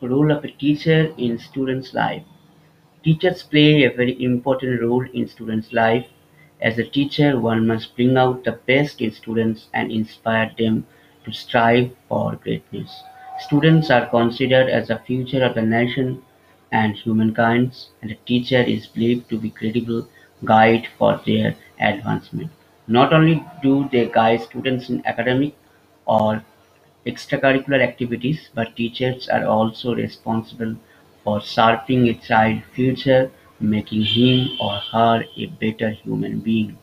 Role of a teacher in students' life. Teachers play a very important role in students' life. As a teacher, one must bring out the best in students and inspire them to strive for greatness. Students are considered as the future of the nation and humankind, and a teacher is believed to be a credible guide for their advancement. Not only do they guide students in academic or extracurricular activities, but teachers are also responsible for shaping a child's future, making him or her a better human being.